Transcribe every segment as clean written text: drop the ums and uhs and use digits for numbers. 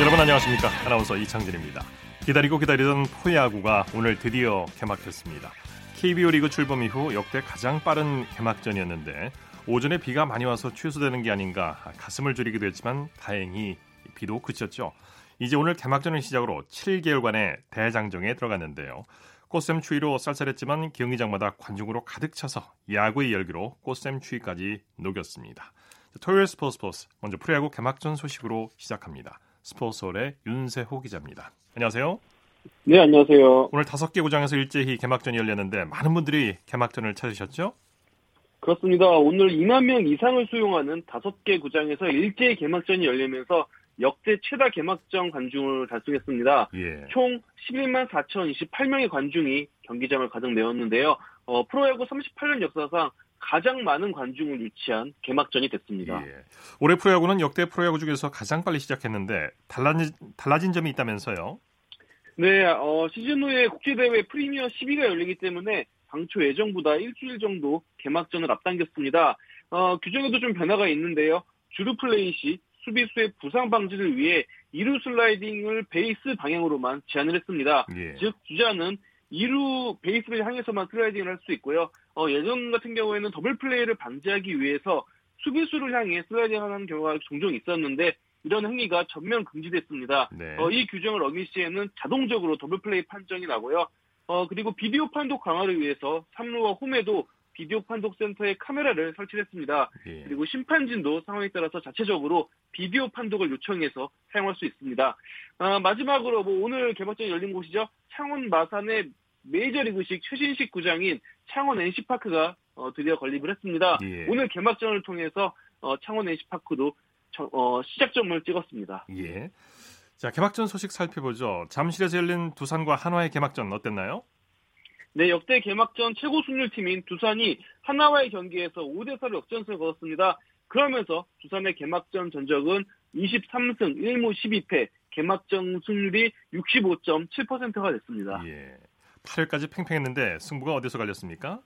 여러분 안녕하십니까? 아나운서 이창진입니다. 기다리고 기다리던 프로야구가 오늘 드디어 개막했습니다. KBO 리그 출범 이후 역대 가장 빠른 개막전이었는데 오전에 비가 많이 와서 취소되는 게 아닌가 가슴을 졸이기도 했지만 다행히 비도 그쳤죠. 이제 오늘 개막전을 시작으로 7개월간의 대장정에 들어갔는데요. 꽃샘 추위로 쌀쌀했지만 경기장마다 관중으로 가득 차서 야구의 열기로 꽃샘 추위까지 녹였습니다. 토요일 스포츠 먼저 프로야구 개막전 소식으로 시작합니다. 스포츠홀의 윤세호 기자입니다. 안녕하세요. 네, 안녕하세요. 오늘 5개 구장에서 일제히 개막전이 열렸는데 많은 분들이 개막전을 찾으셨죠? 그렇습니다. 오늘 2만 명 이상을 수용하는 5개 구장에서 일제히 개막전이 열리면서 역대 최다 개막전 관중을 달성했습니다. 예. 총 11만 4,028명의 관중이 경기장을 가득 메웠는데요. 프로야구 38년 역사상 가장 많은 관중을 유치한 개막전이 됐습니다. 예. 올해 프로야구는 역대 프로야구 중에서 가장 빨리 시작했는데 달라진 점이 있다면서요? 네, 시즌 후에 국제대회 프리미어 12가 열리기 때문에 당초 예정보다 일주일 정도 개막전을 앞당겼습니다. 규정에도 좀 변화가 있는데요. 주루 플레이 시 수비수의 부상 방지를 위해 2루 슬라이딩을 베이스 방향으로만 제한을 했습니다. 예. 즉 주자는 2루 베이스를 향해서만 슬라이딩을 할 수 있고요. 예전 같은 경우에는 더블 플레이를 방지하기 위해서 수비수를 향해 슬라이딩하는 경우가 종종 있었는데 이런 행위가 전면 금지됐습니다. 네. 이 규정을 어긴 시에는 자동적으로 더블 플레이 판정이 나고요. 그리고 비디오 판독 강화를 위해서 3루와 홈에도 비디오 판독 센터에 카메라를 설치했습니다. 예. 그리고 심판진도 상황에 따라서 자체적으로 비디오 판독을 요청해서 사용할 수 있습니다. 마지막으로 오늘 개막전이 열린 곳이죠. 창원 마산의 메이저리그식 최신식 구장인 창원 NC파크가 드디어 건립을 했습니다. 예. 오늘 개막전을 통해서 창원 NC파크도 시작점을 찍었습니다. 예. 자, 개막전 소식 살펴보죠. 잠실에서 열린 두산과 한화의 개막전 어땠나요? 네, 역대 개막전 최고 승률팀인 두산이 하나와의 경기에서 5대4로 역전승을 거뒀습니다. 그러면서 두산의 개막전 전적은 23승 1무 12패, 개막전 승률이 65.7%가 됐습니다. 예, 8회까지 팽팽했는데 승부가 어디서 갈렸습니까?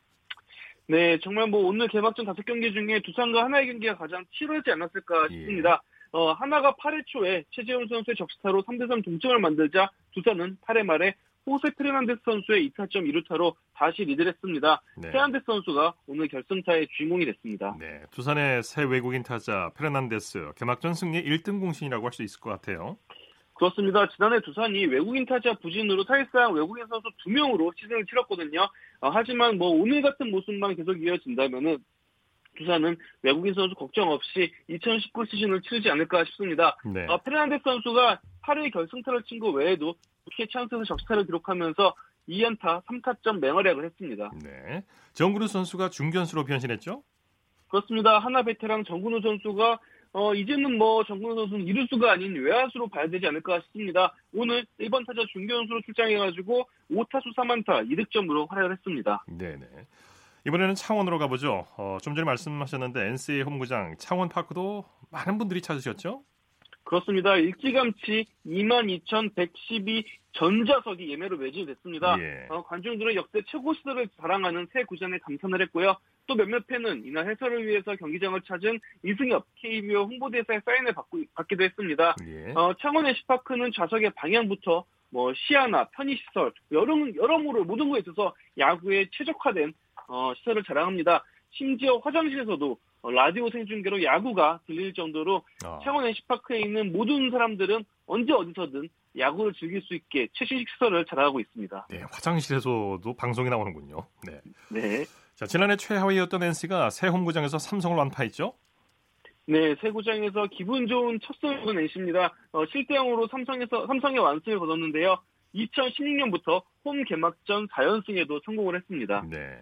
네, 정말 오늘 개막전 5경기 중에 두산과 하나의 경기가 가장 치열하지 않았을까 싶습니다. 예. 하나가 8회 초에 최재훈 선수의 적시타로 3대3 동점을 만들자 두산은 8회 말에 호세 페르난데스 선수의 2타점 2루타로 다시 리드를 했습니다. 네. 페란데스 선수가 오늘 결승타의 주인공이 됐습니다. 네, 두산의 새 외국인 타자 페르난데스 개막전 승리 1등 공신이라고 할 수 있을 것 같아요. 그렇습니다. 지난해 두산이 외국인 타자 부진으로 사실상 외국인 선수 2명으로 시즌을 치렀거든요. 하지만 오늘 같은 모습만 계속 이어진다면은 두산은 외국인 선수 걱정 없이 2019 시즌을 치르지 않을까 싶습니다. 네. 페르난데스 선수가 8회 결승타를 친 것 외에도 6회 찬스에서 적시타를 기록하면서 2안타 3타점 맹활약을 했습니다. 네, 정근우 선수가 중견수로 변신했죠? 그렇습니다. 하나 베테랑 정근우 선수가 이제는 정근우 선수는 이루수가 아닌 외야수로 봐야 되지 않을까 싶습니다. 오늘 1번 타자 중견수로 출장해가지고 5타수 3안타 2득점으로 활약을 했습니다. 네네. 이번에는 창원으로 가보죠. 좀 전에 말씀하셨는데 NC의 홈구장 창원파크도 많은 분들이 찾으셨죠? 그렇습니다. 일찌감치 22,112 전자석이 예매로 매진됐습니다. 예. 관중들은 역대 최고 시설을 자랑하는 새 구장에 감탄을 했고요. 또 몇몇 팬은 이날 해설을 위해서 경기장을 찾은 이승엽 KBO 홍보대사의 사인을 받기도 했습니다. 예. 창원 NC파크는 좌석의 방향부터 시야나 편의시설 여러모로 모든 것에 있어서 야구에 최적화된 시설을 자랑합니다. 심지어 화장실에서도 라디오 생중계로 야구가 들릴 정도로 창원 NC파크에 있는 모든 사람들은 언제 어디서든 야구를 즐길 수 있게 최신식 시설을 자랑하고 있습니다. 네, 화장실에서도 방송이 나오는군요. 네. 네. 자, 지난해 최하위였던 NC가 새 홈구장에서 삼성을 완파했죠? 네, 새 구장에서 기분 좋은 첫 승은 NC입니다. 7대0으로 삼성의 완승을 거뒀는데요. 2016년부터 홈 개막전 4연승에도 성공을 했습니다. 네.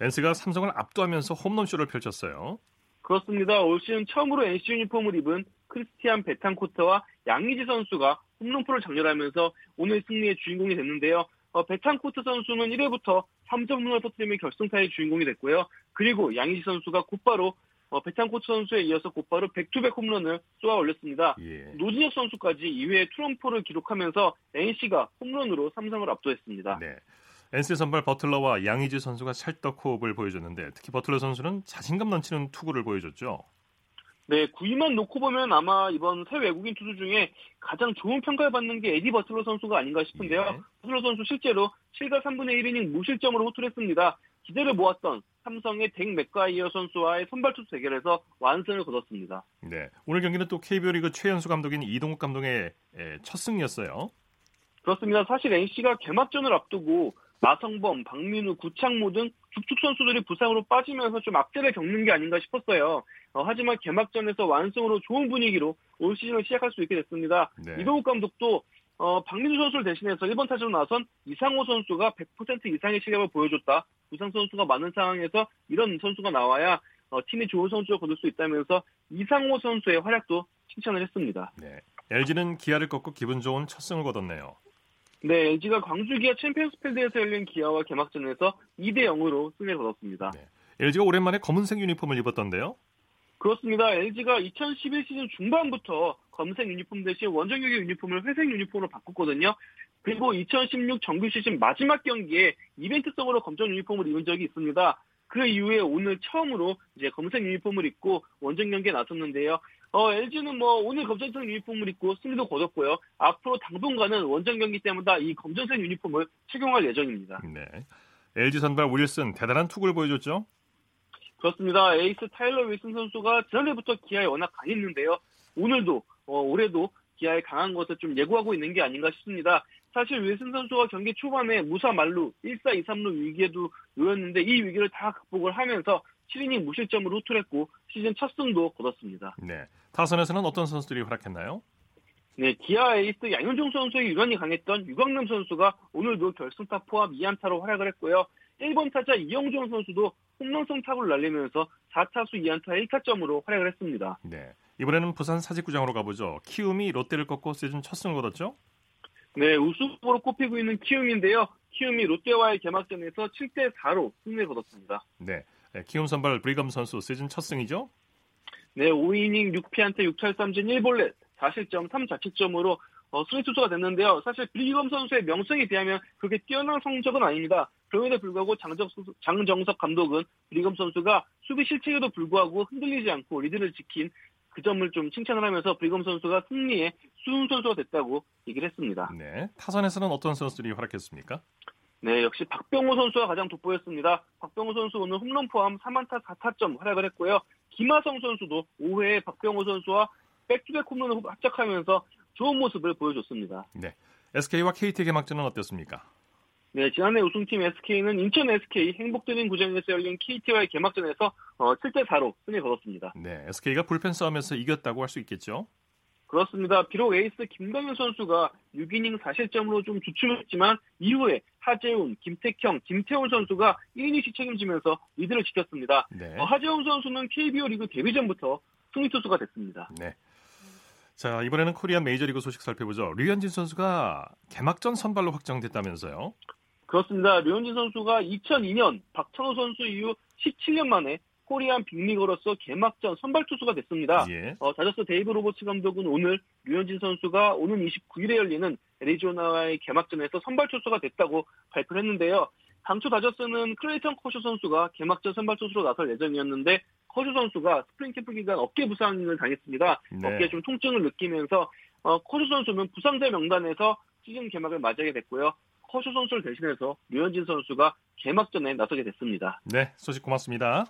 NC가 삼성을 압도하면서 홈런쇼를 펼쳤어요. 그렇습니다. 올 시즌 처음으로 NC 유니폼을 입은 크리스티안 베탄코트와 양희지 선수가 홈런포를 장렬하면서 오늘 승리의 주인공이 됐는데요. 베탄코트 선수는 1회부터 3점홈런을 터뜨리며 결승타의 주인공이 됐고요. 그리고 양희지 선수가 곧바로 베탄코트 선수에 이어서 곧바로 백투백 홈런을 쏘아 올렸습니다. 예. 노진혁 선수까지 2회에 투런포를 기록하면서 NC가 홈런으로 삼성을 압도했습니다. 네. NC 선발 버틀러와 양희지 선수가 찰떡 호흡을 보여줬는데 특히 버틀러 선수는 자신감 넘치는 투구를 보여줬죠. 네, 구위만 놓고 보면 아마 이번 새 외국인 투수 중에 가장 좋은 평가를 받는 게 에디 버틀러 선수가 아닌가 싶은데요. 예. 버틀러 선수 실제로 7과 3분의 1이닝 무실점으로 호투했습니다. 기대를 모았던 삼성의 댄 맥과이어 선수와의 선발 투수 대결에서 완승을 거뒀습니다. 네, 오늘 경기는 또 KBO 리그 최연소 감독인 이동욱 감독의 첫 승리였어요. 그렇습니다. 사실 NC가 개막전을 앞두고 나성범, 박민우, 구창모 등 주축 선수들이 부상으로 빠지면서 좀 악재를 겪는 게 아닌가 싶었어요. 하지만 개막전에서 완승으로 좋은 분위기로 올 시즌을 시작할 수 있게 됐습니다. 네. 이동욱 감독도 박민우 선수를 대신해서 1번 타자로 나선 이상호 선수가 100% 이상의 실력을 보여줬다. 부상 선수가 많은 상황에서 이런 선수가 나와야 팀이 좋은 선수를 거둘 수 있다면서 이상호 선수의 활약도 칭찬을 했습니다. 네. LG는 기아를 꺾고 기분 좋은 첫 승을 거뒀네요. 네, LG가 광주 기아 챔피언스필드에서 열린 기아와 개막전에서 2-0으로 승리를 거뒀습니다. 네, LG가 오랜만에 검은색 유니폼을 입었던데요? 그렇습니다. LG가 2011 시즌 중반부터 검은색 유니폼 대신 원정격의 유니폼을 회색 유니폼으로 바꿨거든요. 그리고 2016 정규 시즌 마지막 경기에 이벤트성으로 검정 유니폼을 입은 적이 있습니다. 그 이후에 오늘 처음으로 이제 검은색 유니폼을 입고 원정 경기에 나섰는데요. LG는 오늘 검정색 유니폼을 입고 승리도 거뒀고요. 앞으로 당분간은 원정 경기 때마다 이 검정색 유니폼을 착용할 예정입니다. 네. LG 선발 윌슨 대단한 투구를 보여줬죠? 그렇습니다. 에이스 타일러 윌슨 선수가 지난해부터 기아에 워낙 강했는데요. 오늘도 올해도 기아의 강한 것을 좀 예고하고 있는 게 아닌가 싶습니다. 사실 윌슨 선수가 경기 초반에 무사 만루 1사 2삼루 위기에도 놓였는데 이 위기를 다 극복을 하면서 7이닝 무실점으로 호투했고 시즌 첫 승도 거뒀습니다. 네, 타선에서는 어떤 선수들이 활약했나요? 네, 기아 에이스 양현종 선수의 유난히 강했던 유광남 선수가 오늘도 결승타 포함 2안타로 활약을 했고요. 1번 타자 이영준 선수도 홈런성 타구를 날리면서 4타수 2안타 1타점으로 활약을 했습니다. 네, 이번에는 부산 사직구장으로 가보죠. 키움이 롯데를 꺾고 시즌 첫 승을 거뒀죠? 네, 우승 후보로 꼽히고 있는 키움인데요. 키움이 롯데와의 개막전에서 7-4로 승리를 거뒀습니다. 네, 키움 선발 브리검 선수 시즌 첫 승이죠? 네, 5이닝 6피안타 6탈삼진 1볼넷 4실점 3자책점으로 승리 투수가 됐는데요. 사실 브리검 선수의 명성에 비하면 그렇게 뛰어난 성적은 아닙니다. 그럼에도 불구하고 장정석 감독은 브리검 선수가 수비 실책에도 불구하고 흔들리지 않고 리드를 지킨 그 점을 좀 칭찬을 하면서 브리검 선수가 승리의 수훈 선수가 됐다고 얘기를 했습니다. 네, 타선에서는 어떤 선수들이 활약했습니까? 네, 역시 박병호 선수가 가장 돋보였습니다. 박병호 선수 오늘 홈런 포함 3안타 4타점 활약을 했고요. 김하성 선수도 5회에 박병호 선수와 백투백 홈런을 합작하면서 좋은 모습을 보여줬습니다. 네, SK와 KT 개막전은 어땠습니까? 네, 지난해 우승팀 SK는 인천 SK 행복드림 구장에서 열린 KT와의 개막전에서 7-4로 승리를 거뒀습니다. 네, SK가 불펜 싸움에서 이겼다고 할 수 있겠죠? 그렇습니다. 비록 에이스 김동훈 선수가 6이닝 4실점으로 좀 주춤했지만 이후에 하재훈, 김태형, 김태훈 선수가 1이닝씩 책임지면서 리드를 지켰습니다. 네. 하재훈 선수는 KBO 리그 데뷔전부터 승리투수가 됐습니다. 네. 자, 이번에는 코리안 메이저리그 소식 살펴보죠. 류현진 선수가 개막전 선발로 확정됐다면서요? 그렇습니다. 류현진 선수가 2002년 박찬호 선수 이후 17년 만에 코리안 빅리그로서 개막전 선발 투수가 됐습니다. 예. 다저스 데이브 로버츠 감독은 오늘 류현진 선수가 오는 29일에 열리는 애리조나와의 개막전에서 선발 투수가 됐다고 발표를 했는데요. 당초 다저스는 크레이턴 커쇼 선수가 개막전 선발 투수로 나설 예정이었는데 커쇼 선수가 스프링 캠프 기간 어깨 부상을 당했습니다. 네. 어깨에 좀 통증을 느끼면서 커쇼 선수는 부상자 명단에서 시즌 개막을 맞이하게 됐고요. 커쇼 선수를 대신해서 류현진 선수가 개막전에 나서게 됐습니다. 네, 소식 고맙습니다.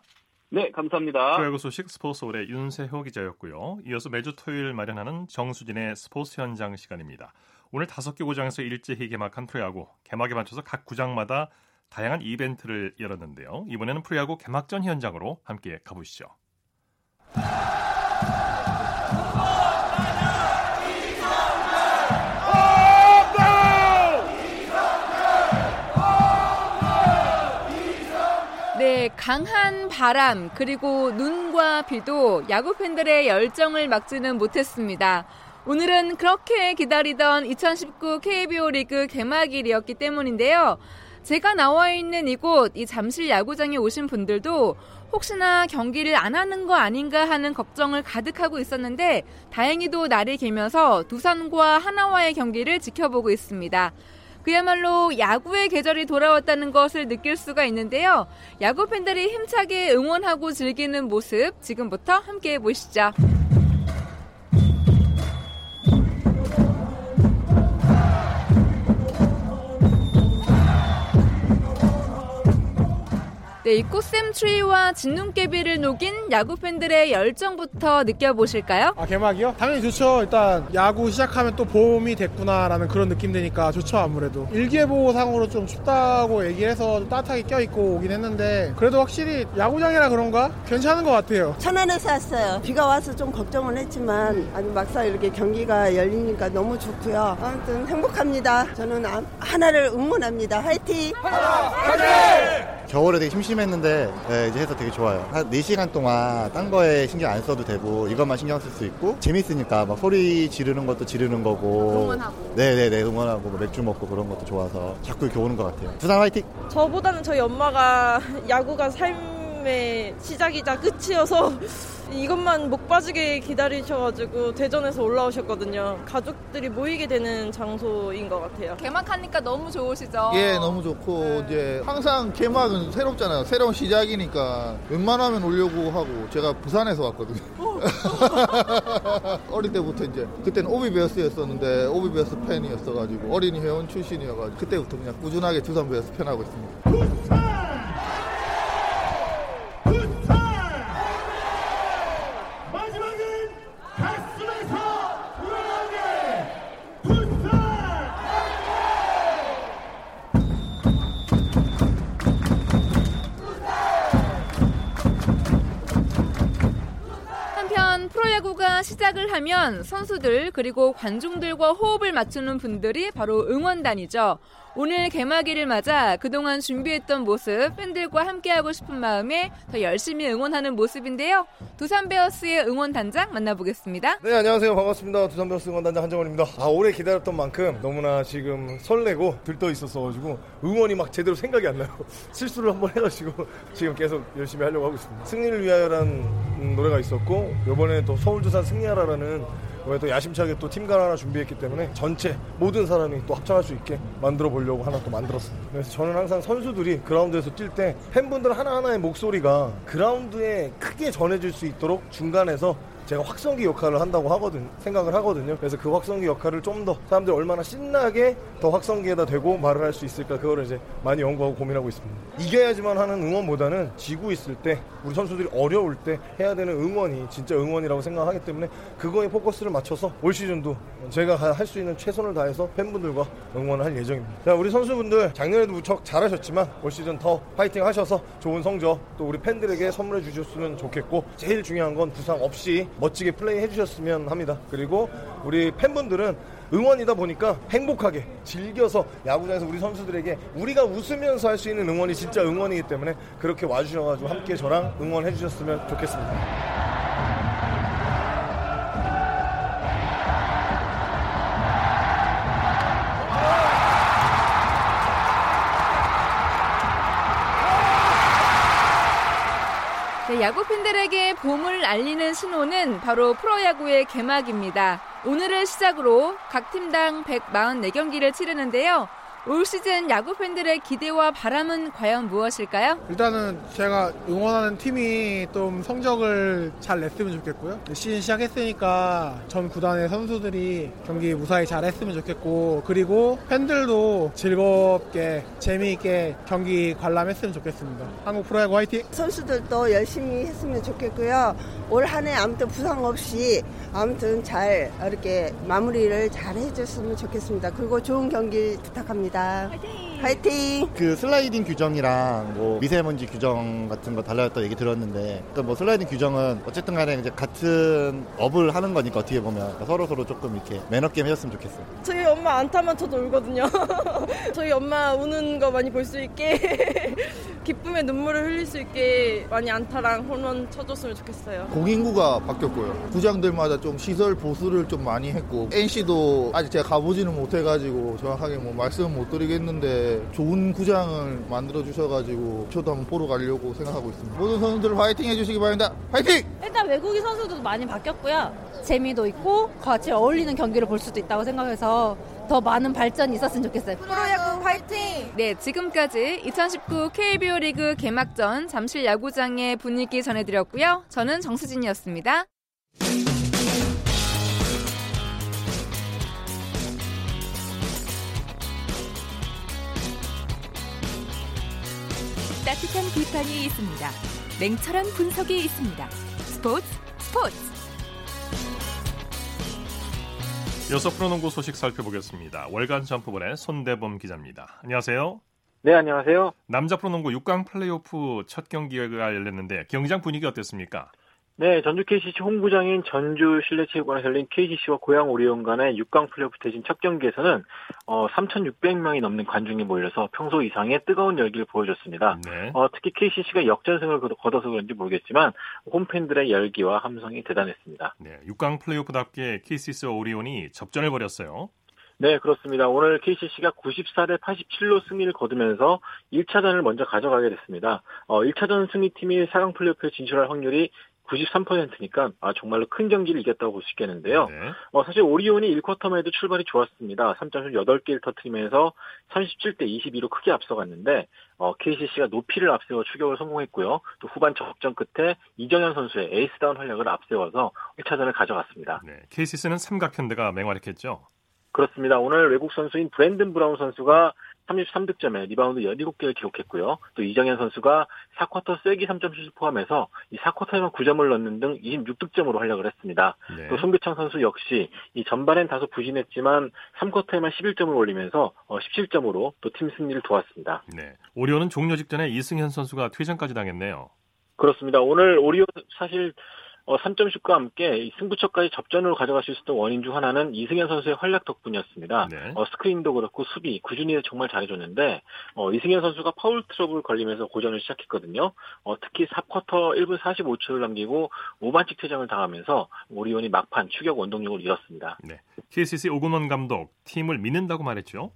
네, 감사합니다. 프로야구 소식 스포츠홀의 윤세호 기자였고요. 이어서 매주 토요일 마련하는 정수진의 스포츠 현장 시간입니다. 오늘 5개 구장에서 일제히 개막한 프로야구, 개막에 맞춰서 각 구장마다 다양한 이벤트를 열었는데요. 이번에는 프로야구 개막전 현장으로 함께 가보시죠. 네, 강한 바람 그리고 눈과 비도 야구팬들의 열정을 막지는 못했습니다. 오늘은 그렇게 기다리던 2019 KBO 리그 개막일이었기 때문인데요. 제가 나와 있는 이곳 이 잠실 야구장에 오신 분들도 혹시나 경기를 안 하는 거 아닌가 하는 걱정을 가득하고 있었는데 다행히도 날이 길면서 두산과 하나와의 경기를 지켜보고 있습니다. 그야말로 야구의 계절이 돌아왔다는 것을 느낄 수가 있는데요. 야구 팬들이 힘차게 응원하고 즐기는 모습 지금부터 함께 보시죠. 네, 이 꽃샘 추위와 진눈깨비를 녹인 야구 팬들의 열정부터 느껴보실까요? 아, 개막이요? 당연히 좋죠. 일단 야구 시작하면 또 봄이 됐구나라는 그런 느낌 드니까 좋죠. 아무래도 일기예보상으로 좀 춥다고 얘기해서 따뜻하게 껴입고 오긴 했는데 그래도 확실히 야구장이라 그런가 괜찮은 것 같아요. 천안에서 왔어요. 비가 와서 좀 걱정은 했지만 아니 막상 이렇게 경기가 열리니까 너무 좋고요. 아무튼 행복합니다. 저는 하나를 응원합니다. 화이팅! 하나, 화이팅! 겨울에 되게 심심했는데 이제 해서 되게 좋아요. 한 4시간 동안 딴 거에 신경 안 써도 되고 이것만 신경 쓸 수 있고 재밌으니까 막 소리 지르는 것도 지르는 거고 응원하고 네네네 응원하고 맥주 먹고 그런 것도 좋아서 자꾸 이렇게 오는 것 같아요. 부산 화이팅! 저보다는 저희 엄마가 야구가 삶의 시작이자 끝이어서 이것만 목 빠지게 기다리셔가지고 대전에서 올라오셨거든요. 가족들이 모이게 되는 장소인 것 같아요. 개막하니까 너무 좋으시죠? 예, 너무 좋고 네. 이제 항상 개막은 새롭잖아요. 새로운 시작이니까 웬만하면 오려고 하고 제가 부산에서 왔거든요. 어릴 때부터 이제 그때는 오비베어스였었는데 오비베어스 팬이었어가지고 어린이 회원 출신이어가지고 그때부터 그냥 꾸준하게 두산베어스 팬하고 있습니다. 시작을 하면 선수들 그리고 관중들과 호흡을 맞추는 분들이 바로 응원단이죠. 오늘 개막일을 맞아 그동안 준비했던 모습, 팬들과 함께하고 싶은 마음에 더 열심히 응원하는 모습인데요. 두산베어스의 응원단장 만나보겠습니다. 네, 안녕하세요. 반갑습니다. 두산베어스 응원단장 한정원입니다. 오래 기다렸던 만큼 너무나 지금 설레고 들떠 있었어가지고 응원이 막 제대로 생각이 안 나요. 실수를 한번 해가지고 지금 계속 열심히 하려고 하고 있습니다. 승리를 위하여라는 노래가 있었고 이번에 또 서울두산 승리하라라는 또 야심차게 또 팀간 하나 준비했기 때문에 전체 모든 사람이 또 합창할 수 있게 만들어 보려고 하나 또 만들었습니다. 그래서 저는 항상 선수들이 그라운드에서 뛸 때 팬분들 하나하나의 목소리가 그라운드에 크게 전해질 수 있도록 중간에서 제가 확성기 역할을 한다고 생각을 하거든요. 그래서 그 확성기 역할을 좀 더 사람들이 얼마나 신나게 더 확성기에다 대고 말을 할 수 있을까 그거를 이제 많이 연구하고 고민하고 있습니다. 이겨야지만 하는 응원보다는 지고 있을 때 우리 선수들이 어려울 때 해야 되는 응원이 진짜 응원이라고 생각하기 때문에 그거에 포커스를 맞춰서 올 시즌도 제가 할 수 있는 최선을 다해서 팬분들과 응원을 할 예정입니다. 자, 우리 선수분들 작년에도 무척 잘하셨지만 올 시즌 더 파이팅 하셔서 좋은 성적 또 우리 팬들에게 선물해 주셨으면 좋겠고 제일 중요한 건 부상 없이 멋지게 플레이해 주셨으면 합니다. 그리고 우리 팬분들은 응원이다 보니까 행복하게 즐겨서 야구장에서 우리 선수들에게 우리가 웃으면서 할 수 있는 응원이 진짜 응원이기 때문에 그렇게 와주셔가지고 함께 저랑 응원해 주셨으면 좋겠습니다. 네, 야구팬들에게 봄을 알리는 신호는 바로 프로야구의 개막입니다. 오늘을 시작으로 각 팀당 144경기를 치르는데요. 올 시즌 야구팬들의 기대와 바람은 과연 무엇일까요? 일단은 제가 응원하는 팀이 좀 성적을 잘 냈으면 좋겠고요. 시즌 시작했으니까 전 구단의 선수들이 경기 무사히 잘 했으면 좋겠고 그리고 팬들도 즐겁게 재미있게 경기 관람했으면 좋겠습니다. 한국 프로야구 화이팅! 선수들도 열심히 했으면 좋겠고요. 올 한 해 아무튼 부상 없이 아무튼 잘 이렇게 마무리를 잘 해줬으면 좋겠습니다. 그리고 좋은 경기 부탁합니다. 화이팅! 그 슬라이딩 규정이랑 미세먼지 규정 같은 거 달라졌다고 얘기 들었는데 그러니까 슬라이딩 규정은 어쨌든 간에 이제 같은 업을 하는 거니까 어떻게 보면 그러니까 서로서로 조금 이렇게 매너게임 해줬으면 좋겠어요. 저희 엄마 안 타면 저도 울거든요. 저희 엄마 우는 거 많이 볼 수 있게 기쁨의 눈물을 흘릴 수 있게 많이 안타랑 홈런 쳐줬으면 좋겠어요. 공인구가 바뀌었고요. 구장들마다 좀 시설 보수를 좀 많이 했고 NC도 아직 제가 가보지는 못해가지고 정확하게 말씀은 못 드리겠는데 때 좋은 구장을 만들어주셔가지고 저도 한번 보러 가려고 생각하고 있습니다. 모든 선수들 화이팅 해주시기 바랍니다. 화이팅! 일단 외국인 선수들도 많이 바뀌었고요. 재미도 있고 같이 어울리는 경기를 볼 수도 있다고 생각해서 더 많은 발전이 있었으면 좋겠어요. 프로야구 화이팅! 네, 지금까지 2019 KBO 리그 개막전 잠실 야구장의 분위기 전해드렸고요. 저는 정수진이었습니다. 따뜻한 비판이 있습니다. 냉철한 분석이 있습니다. 스포츠. 여섯 프로농구 소식 살펴보겠습니다. 월간 점프볼의 손대범 기자입니다. 안녕하세요. 네, 안녕하세요. 남자 프로농구 6강 플레이오프 첫 경기가 열렸는데 경기장 분위기 어땠습니까? 네, 전주 KCC 홈구장인 전주 실내체육관에서 열린 KCC와 고양 오리온 간의 6강 플레이오프 대진 첫 경기에서는 3,600명이 넘는 관중이 몰려서 평소 이상의 뜨거운 열기를 보여줬습니다. 네. 특히 KCC가 역전승을 거둬서 그런지 모르겠지만 홈팬들의 열기와 함성이 대단했습니다. 네, 6강 플레이오프답게 KCC와 오리온이 접전을 벌였어요. 네, 그렇습니다. 오늘 KCC가 94대 87로 승리를 거두면서 1차전을 먼저 가져가게 됐습니다. 1차전 승리팀이 4강 플레이오프에 진출할 확률이 93%니까 정말로 큰 경기를 이겼다고 볼 수 있겠는데요. 네. 사실 오리온이 1쿼터만 해도 출발이 좋았습니다. 3점슛 8개를 터뜨리면서 37대 22로 크게 앞서갔는데 KCC가 높이를 앞세워 추격을 성공했고요. 또 후반 접전 끝에 이정현 선수의 에이스다운 활약을 앞세워서 1차전을 가져갔습니다. 네, KCC는 삼각현대가 맹활약했죠? 그렇습니다. 오늘 외국 선수인 브랜든 브라운 선수가 33득점에 리바운드 17개를 기록했고요. 또 이정현 선수가 4쿼터 쐐기 3점슛을 포함해서 이 4쿼터에만 9점을 넣는 등 26득점으로 활약을 했습니다. 네. 또 손규창 선수 역시 이 전반엔 다소 부진했지만 3쿼터에만 11점을 올리면서 17점으로 또 팀 승리를 도왔습니다. 네. 오리온은 종료 직전에 이승현 선수가 퇴장까지 당했네요. 그렇습니다. 오늘 오리온 사실 3점슛과 함께 승부처까지 접전으로 가져갈 수 있었던 원인 중 하나는 이승현 선수의 활약 덕분이었습니다. 네. 스크린도 그렇고 수비, 꾸준히 정말 잘해줬는데 이승현 선수가 파울 트러블 걸리면서 고전을 시작했거든요. 특히 4쿼터 1분 45초를 남기고 5반칙 퇴장을 당하면서 오리온이 막판 추격 원동력을 잃었습니다. 네. KCC 오근원 감독, 팀을 믿는다고 말했죠?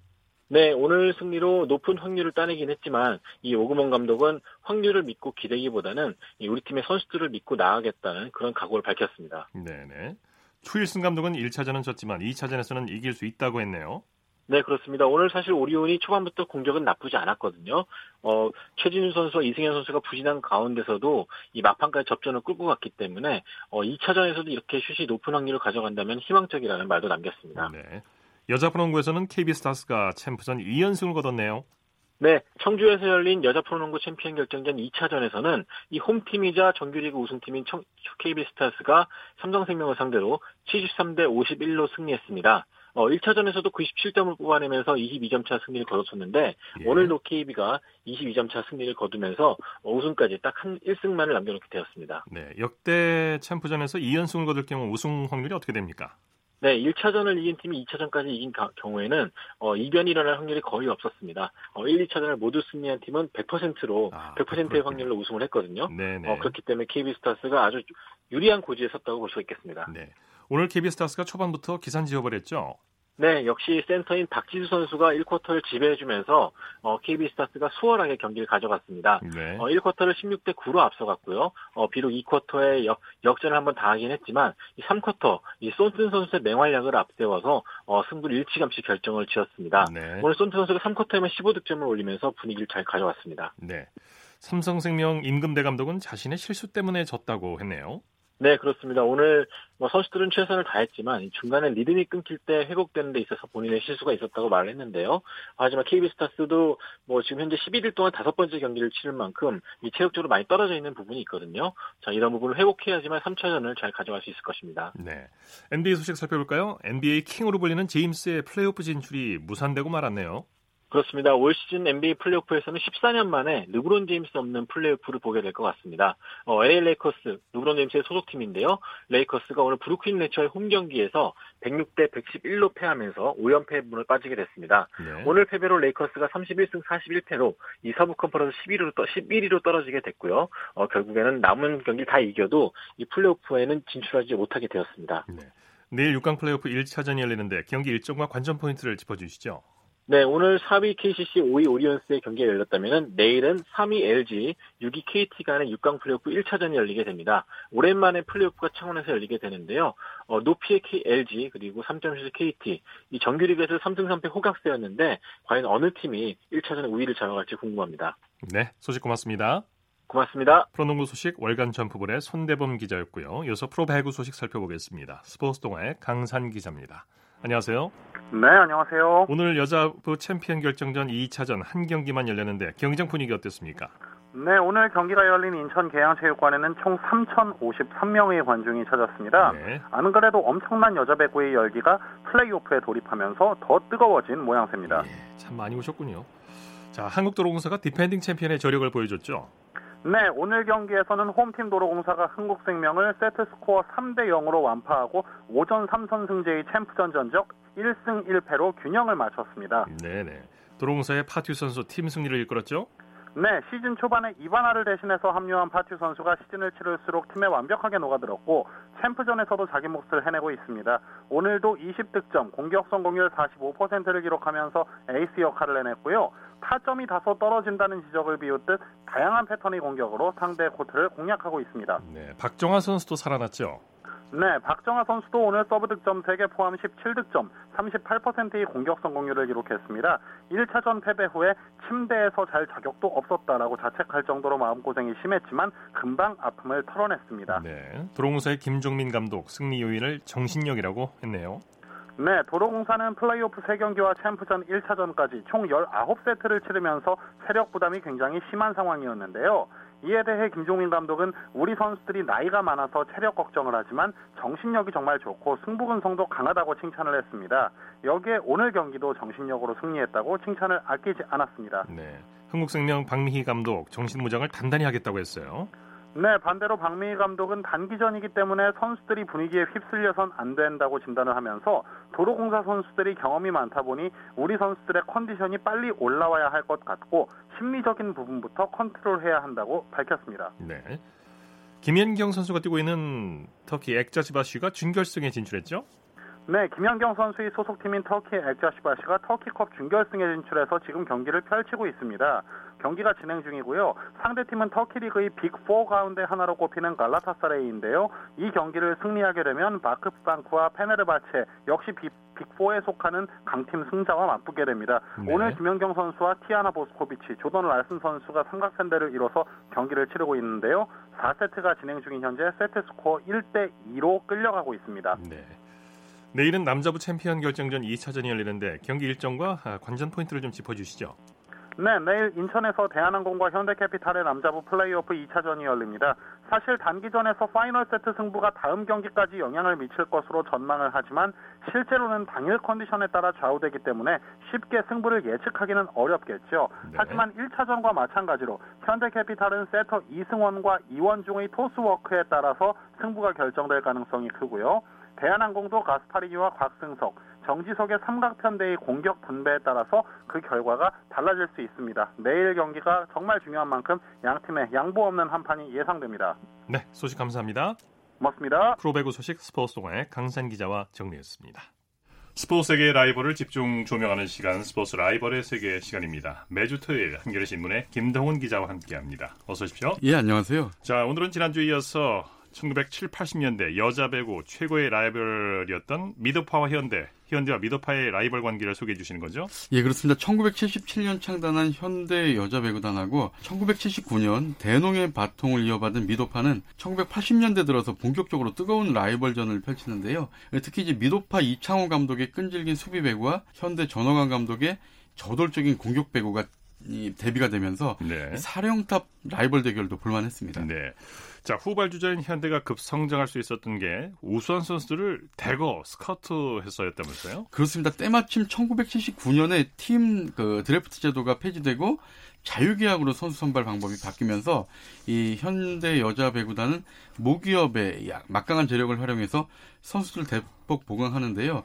네, 오늘 승리로 높은 확률을 따내긴 했지만 이 오금원 감독은 확률을 믿고 기대기보다는 우리 팀의 선수들을 믿고 나아가겠다는 그런 각오를 밝혔습니다. 네네. 추일승 감독은 1차전은 졌지만 2차전에서는 이길 수 있다고 했네요. 네, 그렇습니다. 오늘 사실 오리온이 초반부터 공격은 나쁘지 않았거든요. 최진우 선수와 이승현 선수가 부진한 가운데서도 이 막판까지 접전을 끌고 갔기 때문에 2차전에서도 이렇게 슛이 높은 확률을 가져간다면 희망적이라는 말도 남겼습니다. 네. 여자 프로농구에서는 KB스타스가 챔프전 2연승을 거뒀네요. 네, 청주에서 열린 여자 프로농구 챔피언 결정전 2차전에서는 이 홈팀이자 정규리그 우승팀인 KB스타스가 삼성생명을 상대로 73대 51로 승리했습니다. 1차전에서도 97점을 뽑아내면서 22점 차 승리를 거뒀었는데 예. 오늘도 KB가 22점 차 승리를 거두면서 우승까지 딱 한 1승만을 남겨놓게 되었습니다. 네, 역대 챔프전에서 2연승을 거둘 경우 우승 확률이 어떻게 됩니까? 네, 1차전을 이긴 팀이 2차전까지 이긴 경우에는 이변이 일어날 확률이 거의 없었습니다. 1, 2차전을 모두 승리한 팀은 100%의 확률로 우승을 했거든요. 그렇기 때문에 KB스타스가 아주 유리한 고지에 섰다고 볼 수 있겠습니다. 네, 오늘 KB스타스가 초반부터 기산지어버렸죠? 네, 역시 센터인 박지수 선수가 1쿼터를 지배해주면서 KB스타스가 수월하게 경기를 가져갔습니다. 네. 1쿼터를 16대 9로 앞서갔고요. 비록 2쿼터에 역전을 한번 당하긴 했지만 3쿼터 이 쏜튼 선수의 맹활약을 앞세워서 승부를 일찌감치 결정을 지었습니다. 네. 오늘 쏜튼 선수가 3쿼터에만 15득점을 올리면서 분위기를 잘 가져왔습니다. 네, 삼성생명 임금대 감독은 자신의 실수 때문에 졌다고 했네요. 네, 그렇습니다. 오늘 선수들은 최선을 다했지만 중간에 리듬이 끊길 때 회복되는 데 있어서 본인의 실수가 있었다고 말을 했는데요. 하지만 KB스타스도 지금 현재 11일 동안 5번째 경기를 치른 만큼 이 체력적으로 많이 떨어져 있는 부분이 있거든요. 자, 이런 부분을 회복해야지만 3차전을 잘 가져갈 수 있을 것입니다. 네, NBA 소식 살펴볼까요? NBA 킹으로 불리는 제임스의 플레이오프 진출이 무산되고 말았네요. 그렇습니다. 올 시즌 NBA 플레이오프에서는 14년 만에 르브론 제임스 없는 플레이오프를 보게 될 것 같습니다. LA 레이커스, 르브론 제임스의 소속팀인데요. 레이커스가 오늘 브루클린 네츠와의 홈경기에서 106대 111로 패하면서 5연패의 문을 빠지게 됐습니다. 네. 오늘 패배로 레이커스가 31승 41패로 이 서부 컨퍼런스 11위로 떨어지게 됐고요. 결국에는 남은 경기 다 이겨도 이 플레이오프에는 진출하지 못하게 되었습니다. 네. 내일 6강 플레이오프 1차전이 열리는데 경기 일정과 관전 포인트를 짚어주시죠. 네, 오늘 4위 KCC, 5위 오리온스의 경기가 열렸다면 내일은 3위 LG, 6위 KT 간의 6강 플레이오프 1차전이 열리게 됩니다. 오랜만에 플레이오프가 창원에서 열리게 되는데요. 노피의 LG 그리고 3점슛의 KT, 이 정규리그에서 3승 3패 호각세였는데 과연 어느 팀이 1차전 우위를 잡아갈지 궁금합니다. 네, 소식 고맙습니다. 고맙습니다. 프로농구 소식 월간 점프볼의 손대범 기자였고요. 이어서 프로배구 소식 살펴보겠습니다. 스포츠 동아의 강산 기자입니다. 안녕하세요. 네, 안녕하세요. 오늘 여자부 챔피언 결정전 2차전 한 경기만 열렸는데 경기장 분위기 어땠습니까? 네, 오늘 경기가 열린 인천 계양체육관에는 총 3,053명의 관중이 찾았습니다. 네. 안 그래도 엄청난 여자배구의 열기가 플레이오프에 돌입하면서 더 뜨거워진 모양새입니다. 네, 참 많이 오셨군요. 자, 한국도로공사가 디펜딩 챔피언의 저력을 보여줬죠? 네, 오늘 경기에서는 홈팀 도로공사가 흥국생명을 세트스코어 3-0으로 완파하고 오전 3선 승제의 챔프전 전적 1승 1패로 균형을 맞췄습니다. 네네. 도로공사의 파튜 선수 팀 승리를 이끌었죠? 네, 시즌 초반에 이바나를 대신해서 합류한 파튜 선수가 시즌을 치를수록 팀에 완벽하게 녹아들었고 챔프전에서도 자기 몫을 해내고 있습니다. 오늘도 20득점, 공격 성공률 45%를 기록하면서 에이스 역할을 해냈고요. 타점이 다소 떨어진다는 지적을 비웃듯 다양한 패턴의 공격으로 상대 코트를 공략하고 있습니다. 네, 박정하 선수도 살아났죠? 네, 박정하 선수도 오늘 서브 득점 3개 포함 17득점, 38%의 공격 성공률을 기록했습니다. 1차전 패배 후에 침대에서 잘 자격도 없었다라고 자책할 정도로 마음고생이 심했지만 금방 아픔을 털어냈습니다. 네, 도로공사의 김종민 감독 승리 요인을 정신력이라고 했네요. 네, 도로공사는 플레이오프 3경기와 챔프전 1차전까지 총 19세트를 치르면서 체력 부담이 굉장히 심한 상황이었는데요. 이에 대해 김종민 감독은 우리 선수들이 나이가 많아서 체력 걱정을 하지만 정신력이 정말 좋고 승부근성도 강하다고 칭찬을 했습니다. 여기에 오늘 경기도 정신력으로 승리했다고 칭찬을 아끼지 않았습니다. 네, 흥국생명 박미희 감독 정신무장을 단단히 하겠다고 했어요. 네, 반대로 박미희 감독은 단기전이기 때문에 선수들이 분위기에 휩쓸려선 안 된다고 진단을 하면서 도로공사 선수들이 경험이 많다 보니 우리 선수들의 컨디션이 빨리 올라와야 할 것 같고 심리적인 부분부터 컨트롤해야 한다고 밝혔습니다. 네, 김연경 선수가 뛰고 있는 터키 액자시바시가 준결승에 진출했죠? 네, 김연경 선수의 소속팀인 터키 액자시바시가 터키컵 준결승에 진출해서 지금 경기를 펼치고 있습니다. 경기가 진행 중이고요. 상대팀은 터키리그의 빅4 가운데 하나로 꼽히는 갈라타사레이인데요. 이 경기를 승리하게 되면 마크스방크와 페네르바체 역시 빅4에 속하는 강팀 승자와 맞붙게 됩니다. 네. 오늘 김연경 선수와 티아나 보스코비치, 조던 랄슨 선수가 삼각편대를 이뤄서 경기를 치르고 있는데요. 4세트가 진행 중인 현재 세트스코어 1-2로 끌려가고 있습니다. 네. 내일은 남자부 챔피언 결정전 2차전이 열리는데 경기 일정과 관전 포인트를 좀 짚어주시죠. 네, 내일 인천에서 대한항공과 현대캐피탈의 남자부 플레이오프 2차전이 열립니다. 사실 단기전에서 파이널 세트 승부가 다음 경기까지 영향을 미칠 것으로 전망을 하지만 실제로는 당일 컨디션에 따라 좌우되기 때문에 쉽게 승부를 예측하기는 어렵겠죠. 네. 하지만 1차전과 마찬가지로 현대캐피탈은 세터 이승원과 이원중의 토스워크에 따라서 승부가 결정될 가능성이 크고요. 대한항공도 가스파리니와 곽승석, 정지석의 삼각편대의 공격 분배에 따라서 그 결과가 달라질 수 있습니다. 내일 경기가 정말 중요한 만큼 양 팀의 양보 없는 한판이 예상됩니다. 네, 소식 감사합니다. 고맙습니다. 프로배구 소식 스포츠 동아의 강산 기자와 정리했습니다. 스포츠 세계의 라이벌을 집중 조명하는 시간, 스포츠 라이벌의 세계 시간입니다. 매주 토요일 한겨레 신문의 김동훈 기자와 함께합니다. 어서 오십시오. 예, 안녕하세요. 자, 오늘은 지난주에 이어서 1970, 80년대 여자 배구 최고의 라이벌이었던 미드파와 현대와 미드파의 라이벌 관계를 소개해 주시는 거죠? 예, 그렇습니다. 1977년 창단한 현대 여자 배구단하고 1979년 대농의 바통을 이어받은 미드파는 1980년대 들어서 본격적으로 뜨거운 라이벌전을 펼치는데요. 특히 이제 미드파 이창호 감독의 끈질긴 수비 배구와 현대 전호관 감독의 저돌적인 공격 배구가 대비가 되면서 네. 사령탑 라이벌 대결도 볼만했습니다. 네. 자, 후발 주자인 현대가 급성장할 수 있었던 게 우수한 선수들을 대거 스카우트했었다면서요? 그렇습니다. 때마침 1979년에 팀 드래프트 제도가 폐지되고 자유계약으로 선수 선발 방법이 바뀌면서 이 현대 여자 배구단은 모기업의 막강한 재력을 활용해서 선수들 대폭 보강하는데요.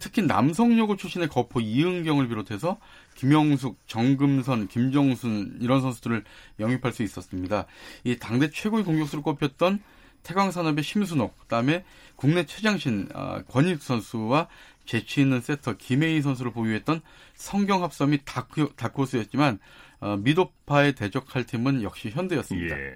특히 남성여고 출신의 거포 이은경을 비롯해서 김영숙, 정금선, 김정순 이런 선수들을 영입할 수 있었습니다. 이 당대 최고의 공격수로 꼽혔던 태광산업의 심순옥, 그다음에 국내 최장신 권익 선수와 재치 있는 세터 김혜희 선수를 보유했던 성경합서 및 다크호스였지만 미도파에 대적할 팀은 역시 현대였습니다. 예.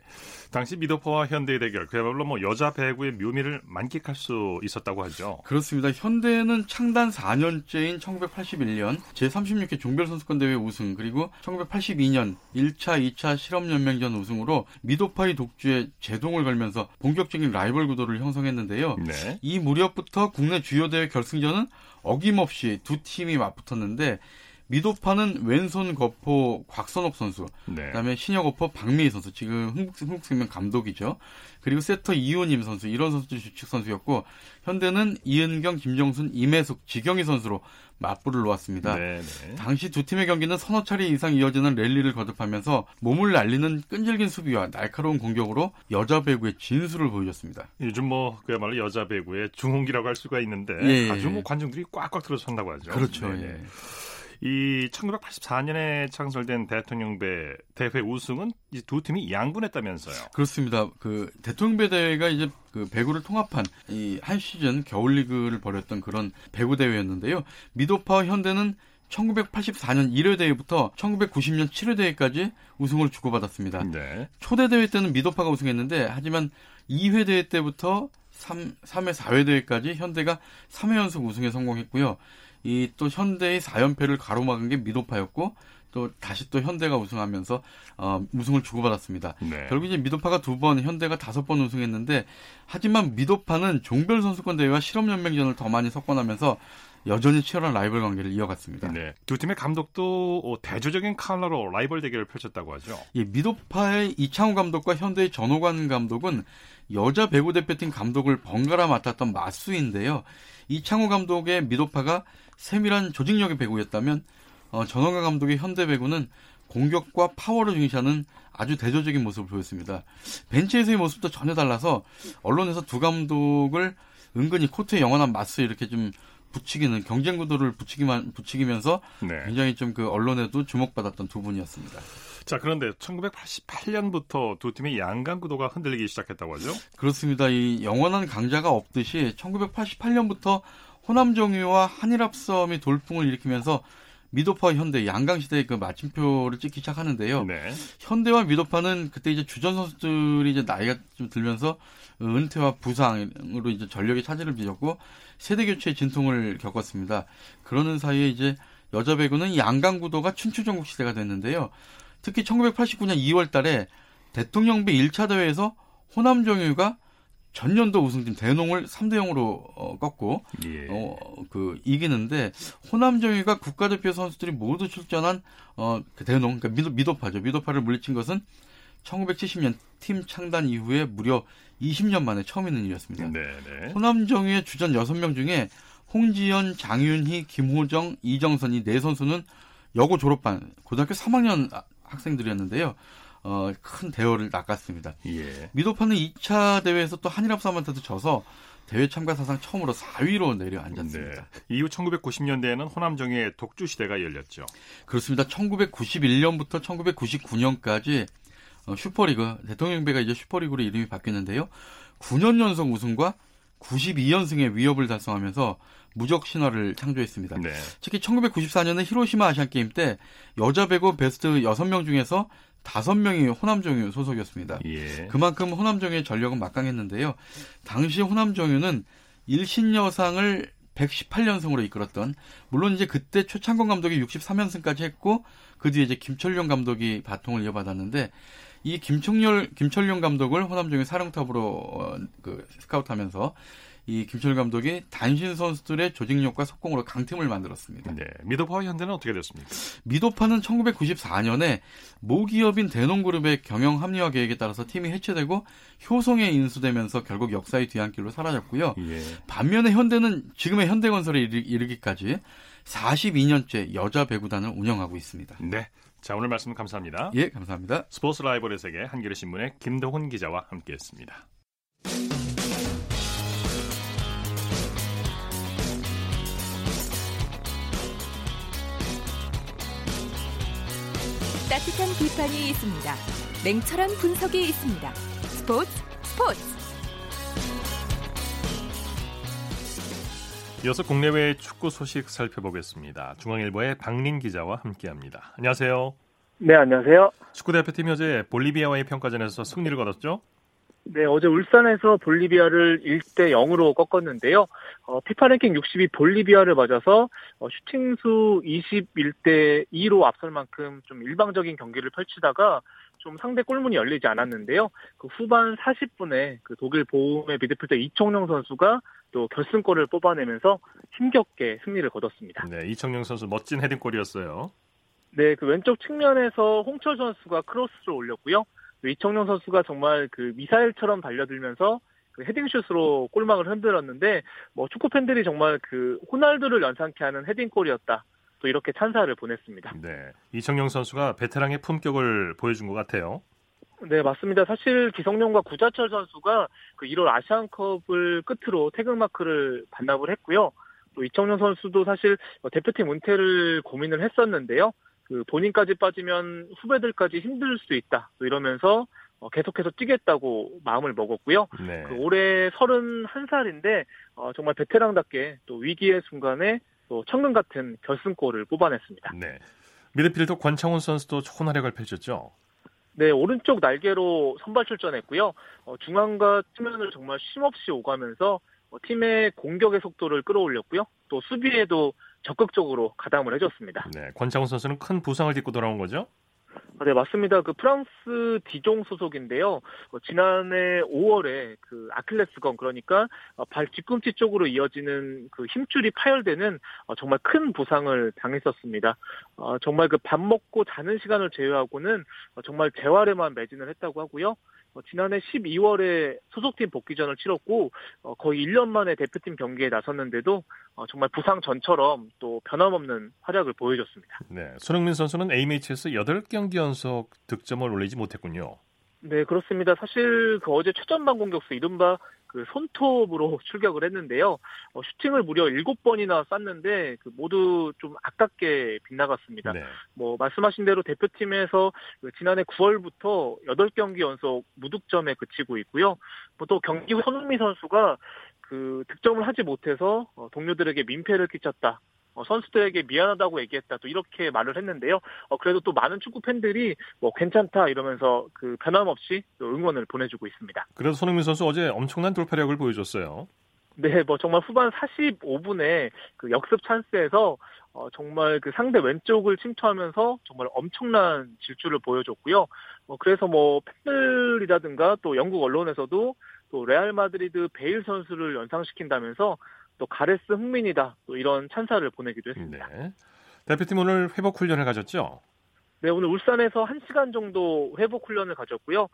당시 미도파와 현대의 대결, 그야말로 뭐 여자 배구의 묘미를 만끽할 수 있었다고 하죠. 그렇습니다. 현대는 창단 4년째인 1981년 제36회 종별선수권대회 우승, 그리고 1982년 1차, 2차 실업연맹전 우승으로 미도파의 독주에 제동을 걸면서 본격적인 라이벌 구도를 형성했는데요. 네. 이 무렵부터 국내 주요 대회 결승전은 어김없이 두 팀이 맞붙었는데 미도파는 왼손 거포 곽선옥 선수, 네. 그다음에 신여 거포 박미희 선수, 지금 흥국생명 감독이죠. 그리고 세터 이호님 선수, 이런 선수들이 주축 선수였고, 현대는 이은경, 김정순, 임혜숙, 지경희 선수로 맞불을 놓았습니다. 네네. 당시 두 팀의 경기는 서너 차례 이상 이어지는 랠리를 거듭하면서 몸을 날리는 끈질긴 수비와 날카로운 공격으로 여자 배구의 진수를 보여줬습니다. 요즘 뭐 그야말로 여자 배구의 중흥기라고 할 수가 있는데, 예. 아주 뭐 관중들이 꽉꽉 들어선다고 하죠. 그렇죠. 예. 이 1984년에 창설된 대통령배 대회 우승은 이제 두 팀이 양분했다면서요? 그렇습니다. 그 대통령배 대회가 이제 그 배구를 통합한 이 한 시즌 겨울리그를 벌였던 그런 배구 대회였는데요. 미도파와 현대는 1984년 1회 대회부터 1990년 7회 대회까지 우승을 주고받았습니다. 네. 초대 대회 때는 미도파가 우승했는데, 하지만 2회 대회 때부터 3회 4회 대회까지 현대가 3회 연속 우승에 성공했고요. 이 또 현대의 4연패를 가로막은 게 미도파였고, 또 다시 또 현대가 우승하면서 우승을 주고받았습니다. 네. 결국 이제 미도파가 2번, 현대가 5번 우승했는데, 하지만 미도파는 종별 선수권 대회와 실업연맹전을 더 많이 석권하면서 여전히 치열한 라이벌 관계를 이어갔습니다. 네. 두 팀의 감독도 대조적인 칼라로 라이벌 대결을 펼쳤다고 하죠. 예, 미도파의 이창호 감독과 현대의 전호관 감독은 여자 배구 대표팀 감독을 번갈아 맡았던 맞수인데요. 이창호 감독의 미도파가 세밀한 조직력의 배구였다면, 전호관 감독의 현대 배구는 공격과 파워를 중시하는 아주 대조적인 모습을 보였습니다. 벤치에서의 모습도 전혀 달라서 언론에서 두 감독을 은근히 코트의 영원한 맞수, 이렇게 좀 붙이기는 경쟁 구도를 붙이기면서 네. 굉장히 좀 그 언론에도 주목받았던 두 분이었습니다. 자, 그런데 1988년부터 두 팀의 양강 구도가 흔들리기 시작했다고 하죠? 그렇습니다. 이 영원한 강자가 없듯이 1988년부터 호남 정유와 한일합섬이 돌풍을 일으키면서 미도파와 현대, 양강 시대의 그 마침표를 찍기 시작하는데요. 네. 현대와 미도파는 그때 이제 주전 선수들이 이제 나이가 좀 들면서 은퇴와 부상으로 이제 전력의 차질을 빚었고 세대 교체의 진통을 겪었습니다. 그러는 사이에 이제 여자 배구는 양강 구도가 춘추전국 시대가 됐는데요. 특히 1989년 2월 달에 대통령배 1차 대회에서 호남 정유가 전년도 우승팀 대농을 3대0으로 꺾고 예. 이기는데, 호남정유가 국가대표 선수들이 모두 출전한 그 대농, 그러니까 미도파죠. 미도파를 물리친 것은 1970년 팀 창단 이후에 무려 20년 만에 처음 있는 일이었습니다. 네네. 호남정유의 주전 6명 중에 홍지연, 장윤희, 김호정, 이정선, 이 네 선수는 여고 졸업반 고등학교 3학년 학생들이었는데요. 큰 대열을 낚았습니다. 예. 미도파는 2차 대회에서 또 한일합섬한테도 져서 대회 참가 사상 처음으로 4위로 내려앉았습니다. 네. 이후 1990년대에는 호남정유의 독주 시대가 열렸죠. 그렇습니다. 1991년부터 1999년까지 슈퍼리그, 대통령배가 이제 슈퍼리그로 이름이 바뀌었는데요. 9년 연속 우승과 92연승의 위협을 달성하면서 무적 신화를 창조했습니다. 네. 특히 1994년에 히로시마 아시안게임 때 여자 배구 베스트 6명 중에서 5명이 호남정유 소속이었습니다. 예. 그만큼 호남정유의 전력은 막강했는데요. 당시 호남정유는 일신여상을 118연승으로 이끌었던, 물론 이제 그때 최창건 감독이 63연승까지 했고, 그 뒤에 이제 김철룡 감독이 바통을 이어받았는데, 이 김철룡 감독을 호남정유 사령탑으로 스카우트하면서 이 김철룡 감독이 단신 선수들의 조직력과 속공으로 강팀을 만들었습니다. 네, 미도파와 현대는 어떻게 됐습니까? 미도파는 1994년에 모기업인 대농그룹의 경영 합리화 계획에 따라서 팀이 해체되고 효성에 인수되면서 결국 역사의 뒤안길로 사라졌고요. 예. 반면에 현대는 지금의 현대건설에 이르기까지 42년째 여자 배구단을 운영하고 있습니다. 네, 자, 오늘 말씀 감사합니다. 예, 감사합니다. 스포츠 라이벌의 세계, 한겨레신문의 김동훈 기자와 함께했습니다. 따뜻한 비판이 있습니다. 냉철한 분석이 있습니다. 스포츠. 이어서 국내외의 축구 소식 살펴보겠습니다. 중앙일보의 박린 기자와 함께합니다. 안녕하세요. 네, 안녕하세요. 축구대표팀이 어제 볼리비아와의 평가전에서 승리를 거뒀죠? 네, 어제 울산에서 볼리비아를 1-0으로 꺾었는데요. 피파 랭킹 60위 볼리비아를 맞아서 슈팅수 21-2로 앞설 만큼 좀 일방적인 경기를 펼치다가 좀 상대 골문이 열리지 않았는데요. 그 후반 40분에 그 독일 보움의 미드필더 이청용 선수가 또 결승골을 뽑아내면서 힘겹게 승리를 거뒀습니다. 네, 이청용 선수 멋진 헤딩골이었어요. 네, 그 왼쪽 측면에서 홍철 선수가 크로스를 올렸고요. 이청용 선수가 정말 그 미사일처럼 달려들면서 그 헤딩슛으로 골망을 흔들었는데 뭐 축구 팬들이 정말 그 호날두를 연상케 하는 헤딩골이었다. 또 이렇게 찬사를 보냈습니다. 네, 이청용 선수가 베테랑의 품격을 보여준 것 같아요. 네, 맞습니다. 사실 기성용과 구자철 선수가 그 1월 아시안컵을 끝으로 태극마크를 반납을 했고요. 또 이청용 선수도 사실 대표팀 은퇴를 고민을 했었는데요. 그 본인까지 빠지면 후배들까지 힘들 수 있다. 또 이러면서 계속해서 뛰겠다고 마음을 먹었고요. 네. 그 올해 31살인데 정말 베테랑답게 또 위기의 순간에 또 천금 같은 결승골을 뽑아냈습니다. 네, 미드필더 권창훈 선수도 좋은 활약을 펼쳤죠. 네, 오른쪽 날개로 선발 출전했고요. 중앙과 측면을 정말 쉼없이 오가면서 팀의 공격의 속도를 끌어올렸고요. 또 수비에도 적극적으로 가담을 해줬습니다. 네, 권창훈 선수는 큰 부상을 딛고 돌아온 거죠? 네, 맞습니다. 그 프랑스 디종 소속인데요. 지난해 5월에 그 아킬레스건, 그러니까 발 뒤꿈치 쪽으로 이어지는 그 힘줄이 파열되는 정말 큰 부상을 당했었습니다. 정말 그 밥 먹고 자는 시간을 제외하고는 정말 재활에만 매진을 했다고 하고요. 지난해 12월에 소속팀 복귀전을 치렀고 거의 1년 만에 대표팀 경기에 나섰는데도 정말 부상 전처럼 또 변함없는 활약을 보여줬습니다. 네, 손흥민 선수는 A매치에서 8경기 연속 득점을 올리지 못했군요. 네, 그렇습니다. 사실 그 어제 최전방 공격수 이른바 그 손톱으로 출격을 했는데요. 슈팅을 무려 7번이나 쐈는데 그 모두 좀 아깝게 빗나갔습니다. 네. 뭐 말씀하신 대로 대표팀에서 그 지난해 9월부터 8경기 연속 무득점에 그치고 있고요. 또 경기 후 손흥민 선수가 그 득점을 하지 못해서 동료들에게 민폐를 끼쳤다. 선수들에게 미안하다고 얘기했다. 또 이렇게 말을 했는데요. 그래도 또 많은 축구 팬들이 뭐 괜찮다 이러면서 그 변함없이 또 응원을 보내주고 있습니다. 그래서 손흥민 선수 어제 엄청난 돌파력을 보여줬어요. 네, 뭐 정말 후반 45분에 그 역습 찬스에서 정말 그 상대 왼쪽을 침투하면서 정말 엄청난 질주를 보여줬고요. 그래서 뭐 팬들이라든가 또 영국 언론에서도 또 레알 마드리드 베일 선수를 연상시킨다면서 또 가레스 흥민이다. 또 이런 찬사를 보내기도 했습니다. 네. 대표팀 오늘 회복 훈련을 가졌죠? 네, 오늘 울산에서 1시간 정도 회복 훈련을 가졌고요.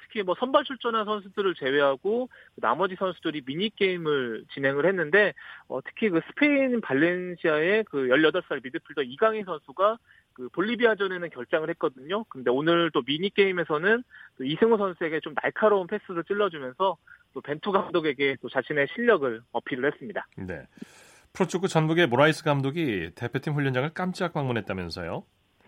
특히 뭐 선발 출전한 선수들을 제외하고 나머지 선수들이 미니 게임을 진행을 했는데 특히 그 스페인 발렌시아의 그 18살 미드필더 이강인 선수가 그 볼리비아전에는 결장을 했거든요. 근데 오늘 또 미니 게임에서는 또 이승호 선수에게 좀 날카로운 패스를 찔러주면서 또 벤투 감독에게 또 자신의 실력을 어필을 했습니다. 네, 프로축구 전북의 모라이스 감독이 대표팀 훈련장을 깜짝 방문했다면서요?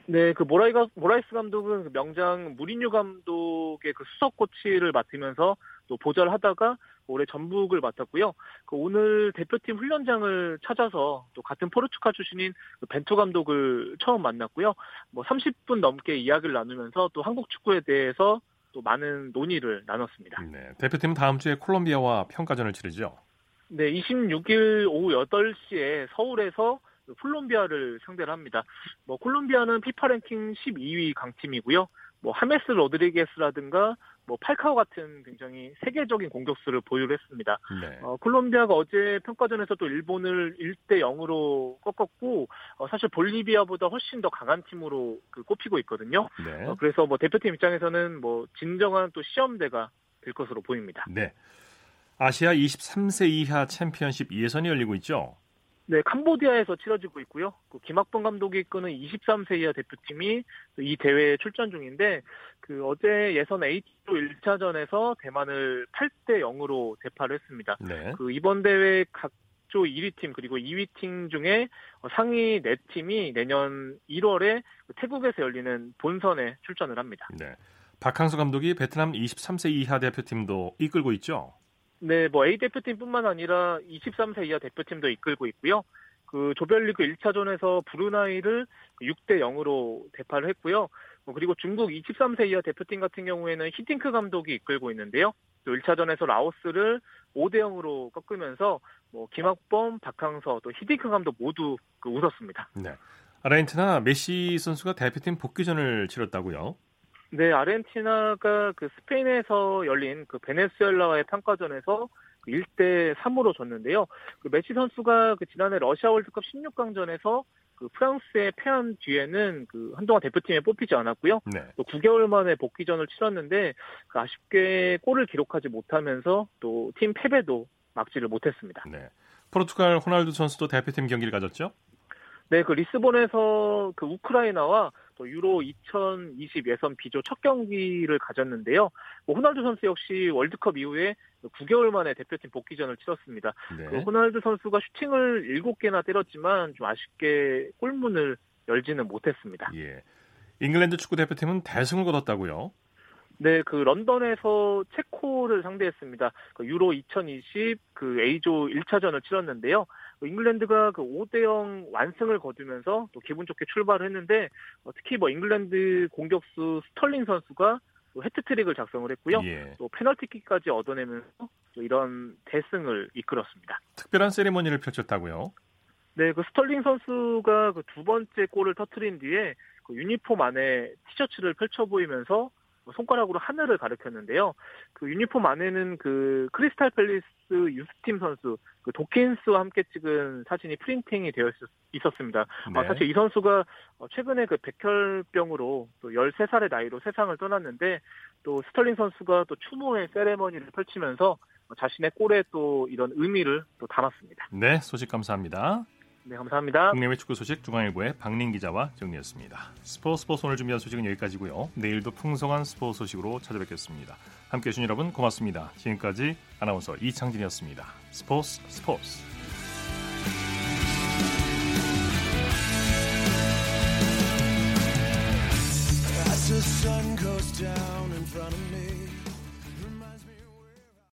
네, 그 모라이스 감독은 그 명장 무리뉴 감독의 그 수석 코치를 맡으면서 또 보좌를 하다가 올해 전북을 맡았고요. 그 오늘 대표팀 훈련장을 찾아서 또 같은 포르투갈 출신인 벤투 감독을 처음 만났고요. 뭐 30분 넘게 이야기를 나누면서 또 한국 축구에 대해서 또 많은 논의를 나눴습니다. 네, 대표팀은 다음 주에 콜롬비아와 평가전을 치르죠. 네, 26일 오후 8시에 서울에서 콜롬비아를 상대를 합니다. 뭐 콜롬비아는 피파 랭킹 12위 강팀이고요. 뭐 하메스 로드리게스라든가 뭐 팔카오 같은 굉장히 세계적인 공격수를 보유를 했습니다. 네. 콜롬비아가 어제 평가전에서 또 일본을 1-0으로 꺾었고 사실 볼리비아보다 훨씬 더 강한 팀으로 그 꼽히고 있거든요. 네. 그래서 뭐 대표팀 입장에서는 뭐 진정한 또 시험대가 될 것으로 보입니다. 네. 아시아 23세 이하 챔피언십 2회선이 열리고 있죠. 네, 캄보디아에서 치러지고 있고요. 그 김학범 감독이 이끄는 23세 이하 대표팀이 이 대회에 출전 중인데 그 어제 예선 H조 1차전에서 대만을 8-0으로 대파를 했습니다. 네. 그 이번 대회 각조 1위 팀 그리고 2위 팀 중에 상위 4팀이 내년 1월에 태국에서 열리는 본선에 출전을 합니다. 네, 박항서 감독이 베트남 23세 이하 대표팀도 이끌고 있죠? 네, 뭐 A 대표팀뿐만 아니라 23세 이하 대표팀도 이끌고 있고요. 그 조별리그 1차전에서 브루나이를 6-0으로 대파를 했고요. 그리고 중국 23세 이하 대표팀 같은 경우에는 히팅크 감독이 이끌고 있는데요. 또 1차전에서 라오스를 5-0으로 꺾으면서 뭐 김학범, 박항서, 또 히팅크 감독 모두 그 웃었습니다. 네. 아르헨티나 메시 선수가 대표팀 복귀전을 치렀다고요? 네, 아르헨티나가 그 스페인에서 열린 그 베네수엘라와의 평가전에서 1-3으로 졌는데요. 그 메시 선수가 그 지난해 러시아 월드컵 16강전에서 그 프랑스에 패한 뒤에는 그 한동안 대표팀에 뽑히지 않았고요. 네. 또 9개월 만에 복귀전을 치렀는데 그 아쉽게 골을 기록하지 못하면서 또 팀 패배도 막지를 못했습니다. 네. 포르투갈 호날두 선수도 대표팀 경기를 가졌죠? 네, 그 리스본에서 그 우크라이나와 또 유로 2020 예선 B조 첫 경기를 가졌는데요. 뭐 호날두 선수 역시 월드컵 이후에 9개월 만에 대표팀 복귀전을 치렀습니다. 네. 그 호날두 선수가 슈팅을 7개나 때렸지만 좀 아쉽게 골문을 열지는 못했습니다. 예. 잉글랜드 축구 대표팀은 대승을 거뒀다고요? 네, 그 런던에서 체코를 상대했습니다. 그 유로 2020 그 A조 1차전을 치렀는데요. 잉글랜드가 그 5-0 완승을 거두면서 또 기분 좋게 출발을 했는데 특히 뭐 잉글랜드 공격수 스털링 선수가 해트트릭을 작성을 했고요. 예. 또 페널티킥까지 얻어내면서 또 이런 대승을 이끌었습니다. 특별한 세리머니를 펼쳤다고요? 네, 그 스털링 선수가 그 2번째 골을 터뜨린 뒤에 그 유니폼 안에 티셔츠를 펼쳐 보이면서 손가락으로 하늘을 가리켰는데요. 그 유니폼 안에는 그 크리스탈 팰리스 유스팀 선수 그 도킨스와 함께 찍은 사진이 프린팅이 되어 있었습니다. 네. 사실 이 선수가 최근에 그 백혈병으로 또 13살의 나이로 세상을 떠났는데 또 스털링 선수가 또 추모의 세레머니를 펼치면서 자신의 골에 또 이런 의미를 또 담았습니다. 네, 소식 감사합니다. 네, 감사합니다. 국내외 축구 소식 중앙일보의 박민 기자와 정리했습니다. 스포츠 오늘 준비한 소식은 여기까지고요. 내일도 풍성한 스포츠 소식으로 찾아뵙겠습니다. 함께해 주신 여러분 고맙습니다. 지금까지 아나운서 이창진이었습니다. 스포츠.